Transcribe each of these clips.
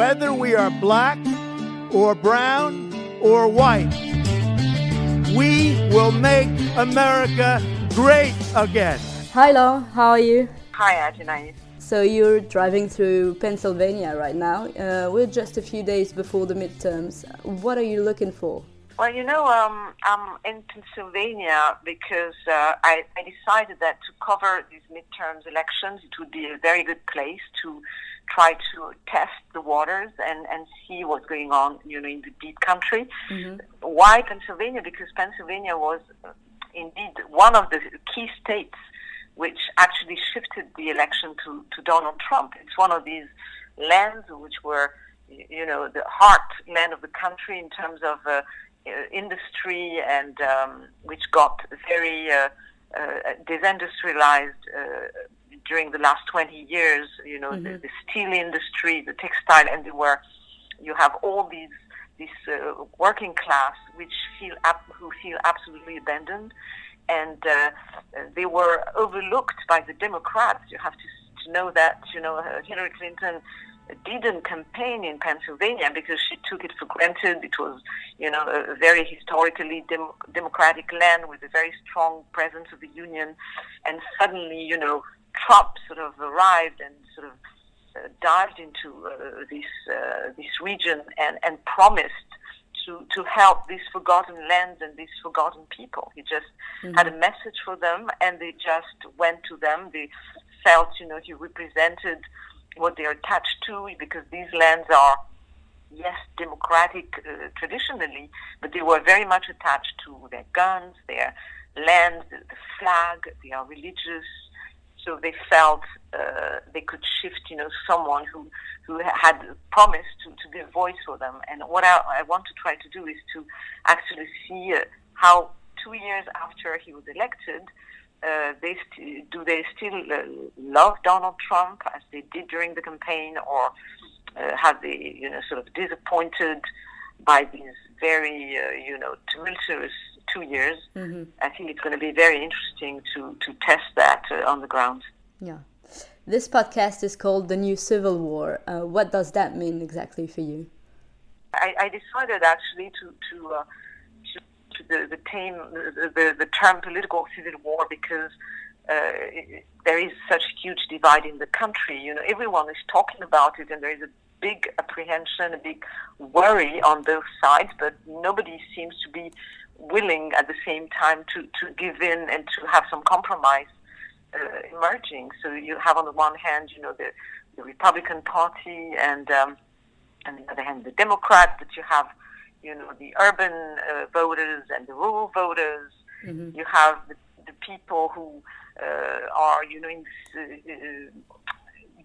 whether we are black or brown or white. We will make America great again. Hi, Long. How are you? Hi, Adinaï. So you're driving through Pennsylvania right now. We're just a few days before the midterms. What are you looking for? Well, you know, I'm in Pennsylvania because I decided that to cover these midterms elections, it would be a very good place to try to test the waters and see what's going on, you know, in the deep country. Mm-hmm. Why Pennsylvania? Because Pennsylvania was indeed one of the key states which actually shifted the election to Donald Trump. It's one of these lands which were, you know, the heartland of the country in terms of industry, and which got very desindustrialized during the last 20 years, you know, mm-hmm. the steel industry, the textile, and there were, you have all these working class which who feel absolutely abandoned, and they were overlooked by the Democrats. You have to know that, you know, Hillary Clinton didn't campaign in Pennsylvania because she took it for granted. It was, you know, a very historically democratic land with a very strong presence of the union. And suddenly, you know, Trump sort of arrived and sort of dived into this region and promised to help these forgotten lands and these forgotten people. He just mm-hmm. had a message for them, and they just went to them. They felt, you know, he represented what they are attached to, because these lands are, yes, democratic traditionally, but they were very much attached to their guns, their land, the flag, they are religious, so they felt they could shift, you know, someone who had promised to be a voice for them. And what I want to try to do is to actually see how 2 years after he was elected, do they still love Donald Trump as they did during the campaign, or have they, you know, sort of disappointed by these very, you know, tumultuous 2 years? Mm-hmm. I think it's going to be very interesting to test that on the ground. Yeah. This podcast is called The New Civil War. What does that mean exactly for you? I decided actually to the term political civil war because there is such huge divide in the country. You know, everyone is talking about it, and there is a big apprehension, a big worry on both sides, but nobody seems to be willing at the same time to give in and to have some compromise emerging. So you have on the one hand, you know, the Republican Party, and on the other hand, the Democrats, but you have, you know, the urban voters and the rural voters. Mm-hmm. You have the people who are, you know,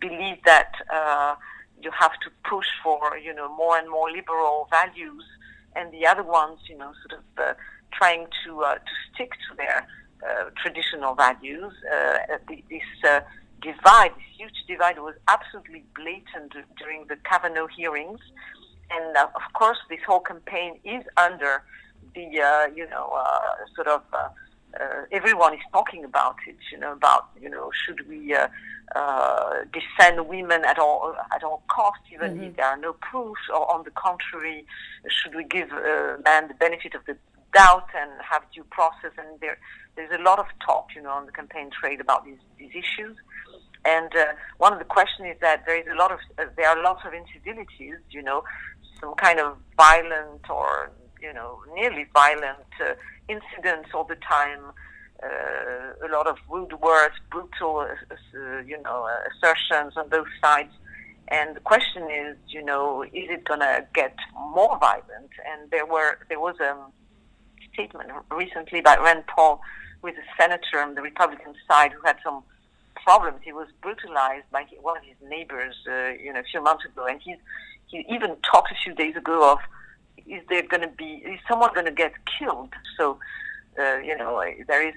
believe that you have to push for, you know, more and more liberal values, and the other ones, you know, sort of trying to stick to their traditional values. This divide, this huge divide, was absolutely blatant during the Kavanaugh hearings. And of course, this whole campaign is under the, you know, sort of, everyone is talking about it, you know, about, you know, should we defend women at all costs, even mm-hmm. if there are no proofs, or on the contrary, should we give men the benefit of the doubt and have due process? And there's a lot of talk, you know, on the campaign trail about these issues. And one of the questions is that there are lots of incivilities, you know, some kind of violent or, you know, nearly violent incidents all the time, a lot of rude words, brutal, you know, assertions on both sides. And the question is, you know, is it going to get more violent? And there was a statement recently by Rand Paul with a senator on the Republican side who had some problems. He was brutalized by one of his neighbors, you know, a few months ago, and he even talked a few days ago of is someone going to get killed? So, you know, there is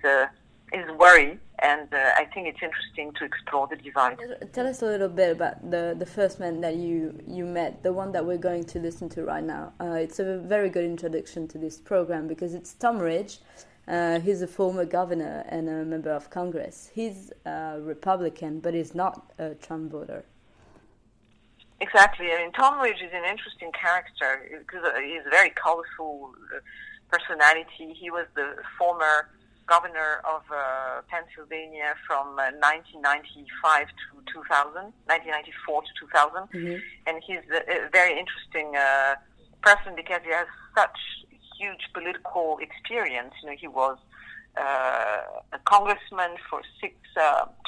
worry, and I think it's interesting to explore the divide. Tell us a little bit about the first man that you met, the one that we're going to listen to right now. It's a very good introduction to this program because it's Tom Ridge. He's a former governor and a member of Congress. He's a Republican, but he's not a Trump voter. Exactly. I mean, Tom Ridge is an interesting character because he's a very colorful personality. He was the former governor of Pennsylvania from 1995 to 2000, 1994 to 2000. Mm-hmm. And he's a very interesting person because he has such huge political experience. You know, he was a congressman for 6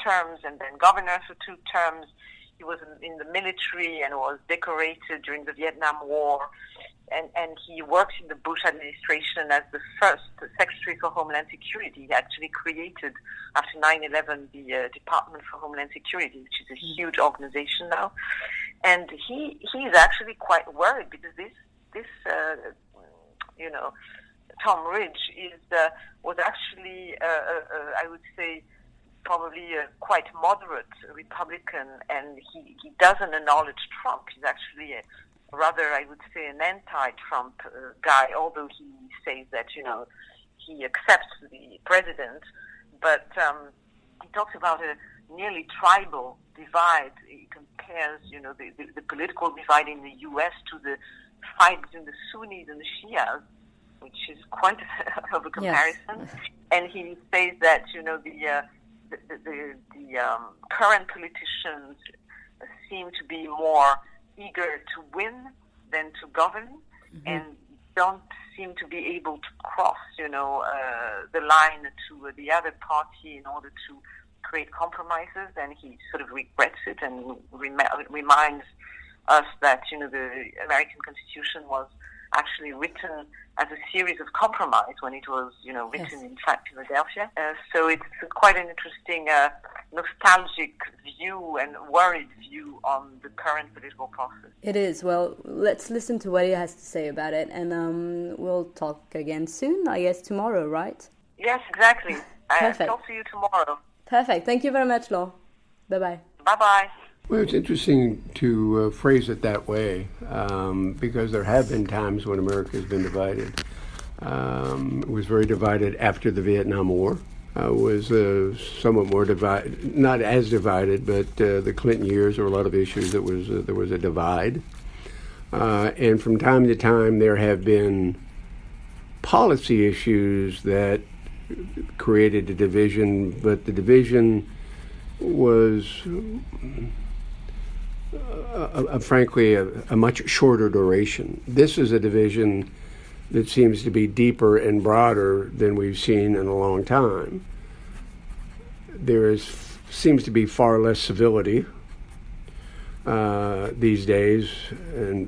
terms and then governor for 2 terms. He was in the military and was decorated during the Vietnam War. And he worked in the Bush administration as the first Secretary for Homeland Security. He actually created, after 9/11, the Department for Homeland Security, which is a huge organization now. And he's actually quite worried because this Tom Ridge was actually, I would say, probably a quite moderate Republican, and he doesn't acknowledge Trump. He's actually an anti-Trump guy, although he says that, you know, he accepts the president. But he talks about a nearly tribal divide. He compares, you know, the political divide in the U.S. to the fight between the Sunnis and the Shias, which is quite of a comparison. Yes. And he says that, you know, the current politicians seem to be more eager to win than to govern, mm-hmm. and don't seem to be able to cross, you know, the line to the other party in order to create compromises. And he sort of regrets it and reminds us that, you know, the American Constitution was actually written as a series of compromise when it was, you know, written yes. in fact Philadelphia. So it's quite an interesting nostalgic view and worried view on the current political process. It is. Well, let's listen to what he has to say about it, and we'll talk again soon, I guess tomorrow, right? Yes, exactly. Perfect. I'll talk to you tomorrow. Perfect. Thank you very much, Laure. Bye-bye. Bye-bye. Well, it's interesting to phrase it that way because there have been times when America has been divided. It was very divided after the Vietnam War. Was somewhat more divided, not as divided, but the Clinton years there were a lot of issues that was there was a divide. And from time to time there have been policy issues that created a division, but the division was frankly a much shorter duration. This is a division that seems to be deeper and broader than we've seen in a long time. There seems to be far less civility these days,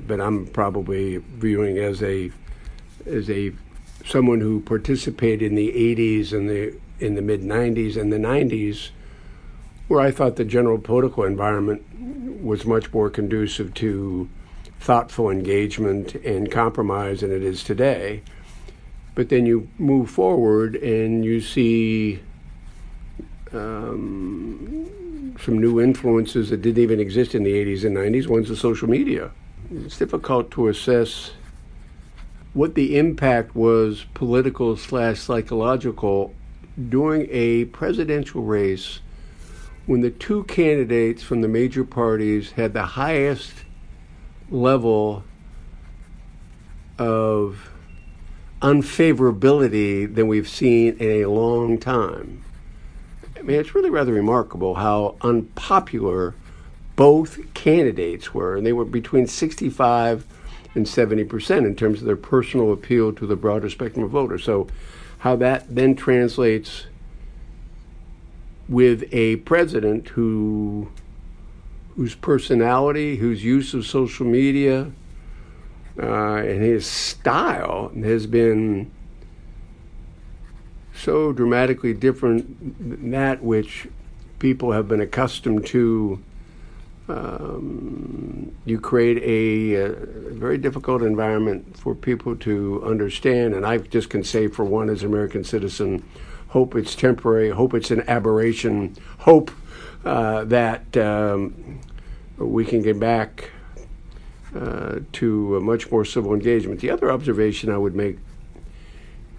but I'm probably viewing as a someone who participated in the 80s and in the mid 90s and the 90s, where I thought the general political environment was much more conducive to thoughtful engagement and compromise than it is today. But then you move forward and you see some new influences that didn't even exist in the 80s and 90s. One's the social media. It's difficult to assess what the impact was, political / psychological, during a presidential race when the 2 candidates from the major parties had the highest level of unfavorability than we've seen in a long time. I mean, it's really rather remarkable how unpopular both candidates were, and they were between 65 and 70% in terms of their personal appeal to the broader spectrum of voters. So how that then translates with a president whose personality, whose use of social media, and his style has been so dramatically different than that which people have been accustomed to. You create a very difficult environment for people to understand, and I just can say for one as an American citizen, hope it's temporary, hope it's an aberration, hope that we can get back to a much more civil engagement. The other observation I would make,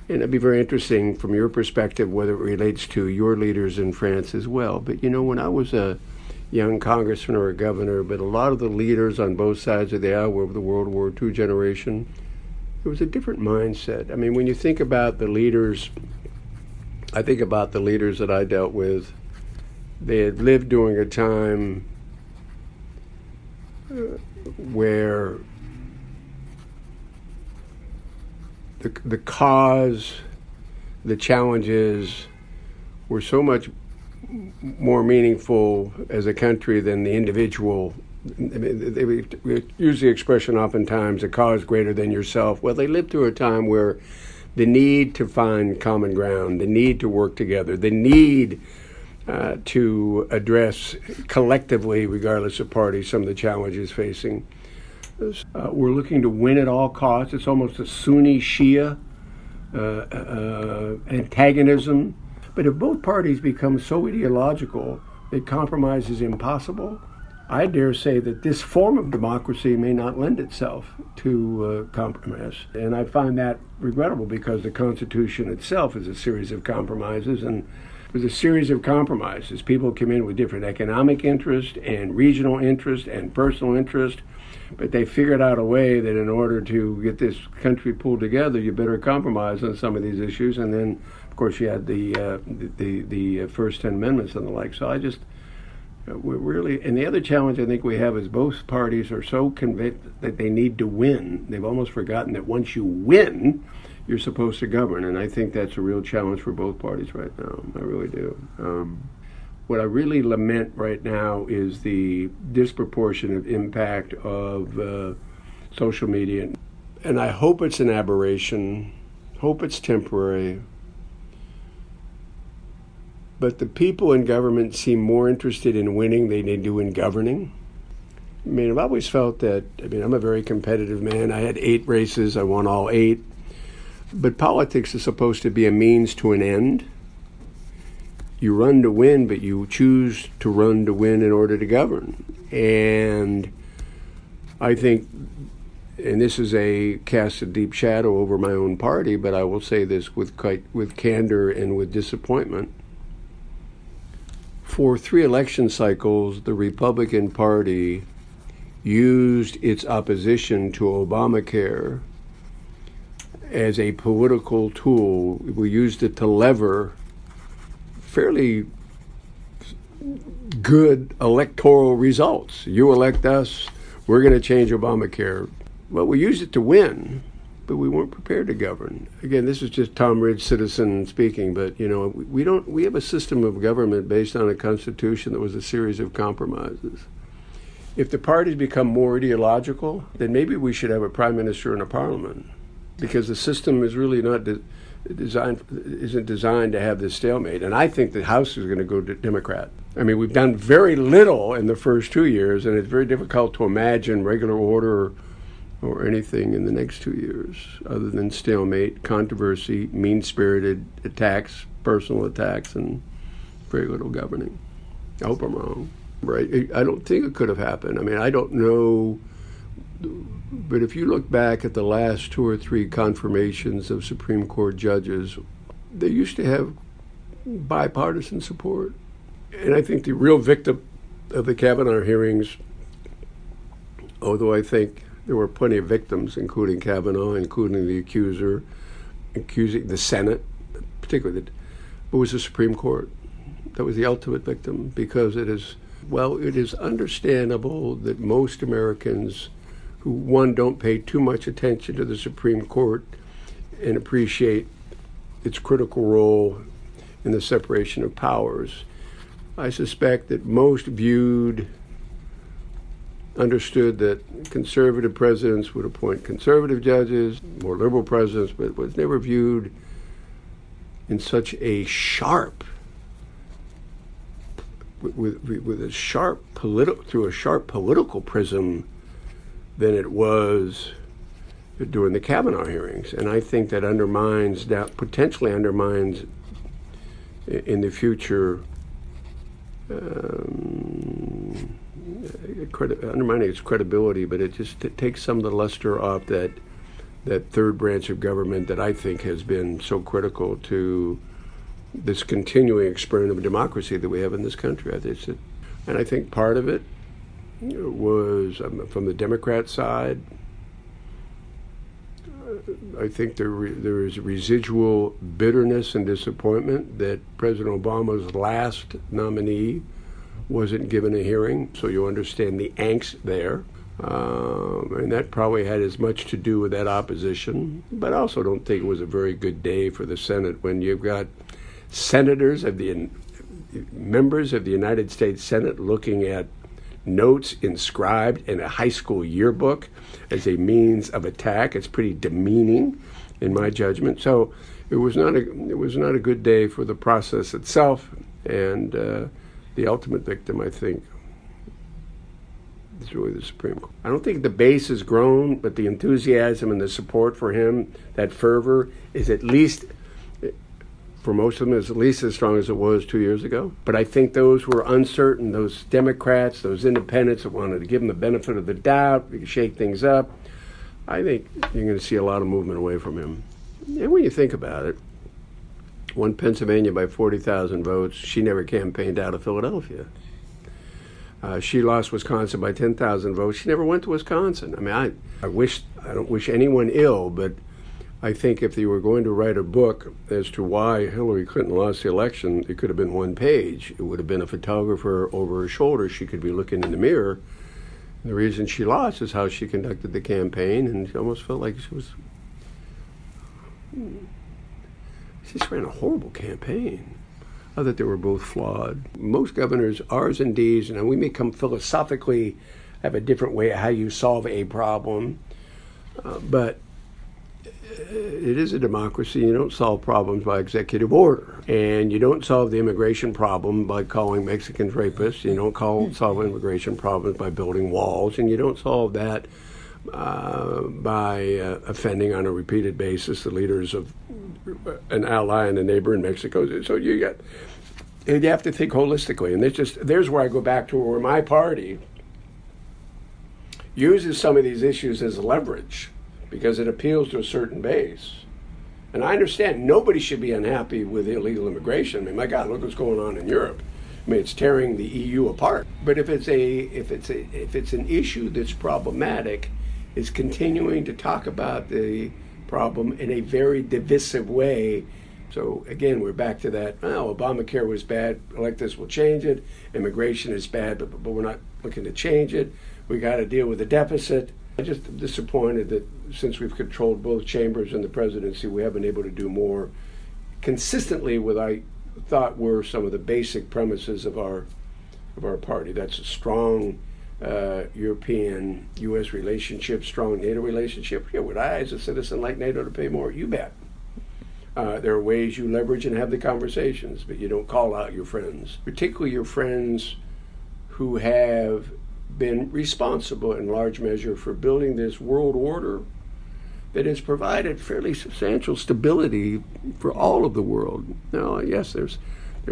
and it'd be very interesting from your perspective whether it relates to your leaders in France as well, but you know, when I was a young congressman or a governor, but a lot of the leaders on both sides of the aisle were of the World War II generation. It was a different mindset. I mean, when you think about the leaders, I think about the leaders that I dealt with. They had lived during a time where the cause, the challenges were so much more meaningful as a country than the individual. I mean, we use the expression oftentimes, a cause greater than yourself. Well, they lived through a time where the need to find common ground, the need to work together, the need to address collectively, regardless of party, some of the challenges facing. We're looking to win at all costs. It's almost a Sunni-Shia antagonism. But if both parties become so ideological that compromise is impossible, I dare say that this form of democracy may not lend itself to compromise. And I find that regrettable because the Constitution itself is a series of compromises, and it was a series of compromises. People came in with different economic interest and regional interest and personal interest, but they figured out a way that in order to get this country pulled together, you better compromise on some of these issues. And then, of course, you had the first 10 amendments and the like. So I just, we're really, and the other challenge I think we have is both parties are so convinced that they need to win. They've almost forgotten that once you win, you're supposed to govern. And I think that's a real challenge for both parties right now. I really do. What I really lament right now is the disproportionate impact of social media. And I hope it's an aberration, hope it's temporary. But the people in government seem more interested in winning than they do in governing. I mean, I've always felt that, I mean, I'm a very competitive man. I had 8 races, I won all 8. But politics is supposed to be a means to an end. You run to win, but you choose to run to win in order to govern. And I think, and this is a cast a deep shadow over my own party, but I will say this with candor and with disappointment. For 3 election cycles, the Republican Party used its opposition to Obamacare as a political tool. We used it to lever fairly good electoral results. You elect us, we're going to change Obamacare. Well, we used it to win, but we weren't prepared to govern. Again, this is just Tom Ridge, citizen speaking, but you know, we have a system of government based on a constitution that was a series of compromises. If the parties become more ideological, then maybe we should have a prime minister and a parliament, because the system is really not isn't designed to have this stalemate. And I think the House is going to go Democrat. I mean, we've done very little in the first 2 years, and it's very difficult to imagine regular order or anything in the next 2 years other than stalemate, controversy, mean-spirited attacks, personal attacks, and very little governing. I hope I'm wrong. Right? I don't think it could have happened. I mean, I don't know. But if you look back at the last 2 or 3 confirmations of Supreme Court judges, they used to have bipartisan support. And I think the real victim of the Kavanaugh hearings, although I think there were plenty of victims, including Kavanaugh, including the accuser, accusing the Senate, particularly, but it was the Supreme Court. That was the ultimate victim, because it is, well, it is understandable that most Americans who, one, don't pay too much attention to the Supreme Court and appreciate its critical role in the separation of powers. I suspect that most understood that conservative presidents would appoint conservative judges, more liberal presidents, but it was never viewed in such a sharp, through a sharp political prism than it was during the Kavanaugh hearings. And I think that potentially undermines in the future, undermining its credibility, but it takes some of the luster off that third branch of government that I think has been so critical to this continuing experiment of democracy that we have in this country. I think And I think part of it was from the Democrat side. I think there is residual bitterness and disappointment that President Obama's last nominee wasn't given a hearing, so you understand the angst there. And that probably had as much to do with that opposition. But I also don't think it was a very good day for the Senate when you've got members of the United States Senate looking at notes inscribed in a high school yearbook as a means of attack. It's pretty demeaning, in my judgment. So it was not a good day for the process itself, and the ultimate victim, I think, is really the Supreme Court. I don't think the base has grown, but the enthusiasm and the support for him, that fervor, is at least, for most of them, is at least as strong as it was 2 years ago. But I think those who were uncertain, those Democrats, those independents that wanted to give him the benefit of the doubt, shake things up, I think you're going to see a lot of movement away from him. And when you think about it, won Pennsylvania by 40,000 votes. She never campaigned out of Philadelphia. She lost Wisconsin by 10,000 votes. She never went to Wisconsin. I mean, I don't wish anyone ill, but I think if they were going to write a book as to why Hillary Clinton lost the election, it could have been one page. It would have been a photographer over her shoulder. She could be looking in the mirror. And the reason she lost is how she conducted the campaign, and she almost felt like she just ran a horrible campaign. I thought they were both flawed. Most governors, R's and D's, and we may come philosophically have a different way of how you solve a problem, but it is a democracy. You don't solve problems by executive order. And you don't solve the immigration problem by calling Mexicans rapists. You don't solve immigration problems by building walls. And you don't solve that by offending on a repeated basis the leaders of an ally and a neighbor in Mexico. So you have to think holistically. And there's where I go back to where my party uses some of these issues as leverage, because it appeals to a certain base. And I understand nobody should be unhappy with illegal immigration. I mean, my God, look what's going on in Europe. I mean, it's tearing the EU apart. But if it's an issue that's problematic, it's continuing to talk about the problem in a very divisive way. So again, we're back to that, Obamacare was bad, elect us, we'll change it. Immigration is bad, but we're not looking to change it. We gotta deal with the deficit. I'm just disappointed that since we've controlled both chambers and the presidency, we haven't been able to do more consistently with I thought were some of the basic premises of our party. That's a strong European-U.S. relationship, strong NATO relationship. Yeah, would I, as a citizen, like NATO to pay more? You bet. There are ways you leverage and have the conversations, but you don't call out your friends, particularly your friends who have been responsible in large measure for building this world order that has provided fairly substantial stability for all of the world. Now, yes, there's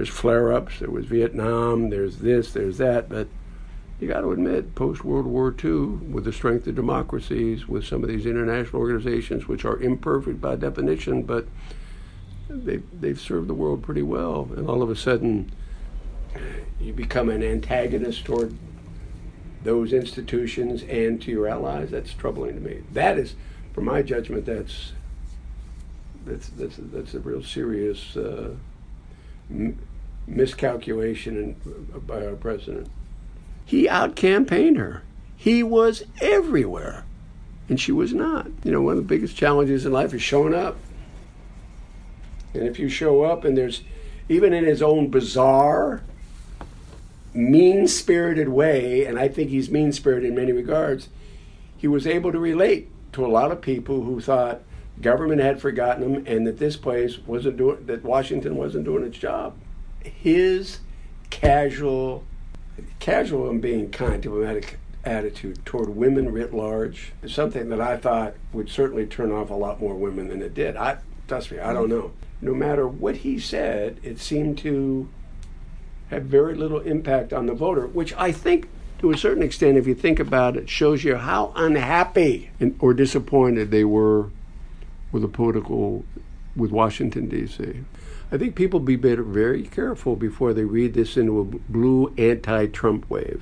flare-ups, there was Vietnam, there's this, there's that, but you got to admit, post-World War II, with the strength of democracies, with some of these international organizations, which are imperfect by definition, but they've served the world pretty well. And all of a sudden, you become an antagonist toward those institutions and to your allies. That's troubling to me. That is, for my judgment, that's a real serious miscalculation by our president. He out-campaigned her. He was everywhere, and she was not. You know, one of the biggest challenges in life is showing up. And if you show up, and there's, even in his own bizarre, mean-spirited way, and I think he's mean-spirited in many regards, he was able to relate to a lot of people who thought government had forgotten him and that this place wasn't doing, that Washington wasn't doing its job. His casual and being kind diplomatic attitude toward women writ large is something that I thought would certainly turn off a lot more women than it did. Trust me, I don't know. No matter what he said, it seemed to have very little impact on the voter, which I think, to a certain extent, if you think about it, shows you how unhappy or disappointed they were with Washington, D.C. I think people be better very careful before they read this into a blue anti-Trump wave.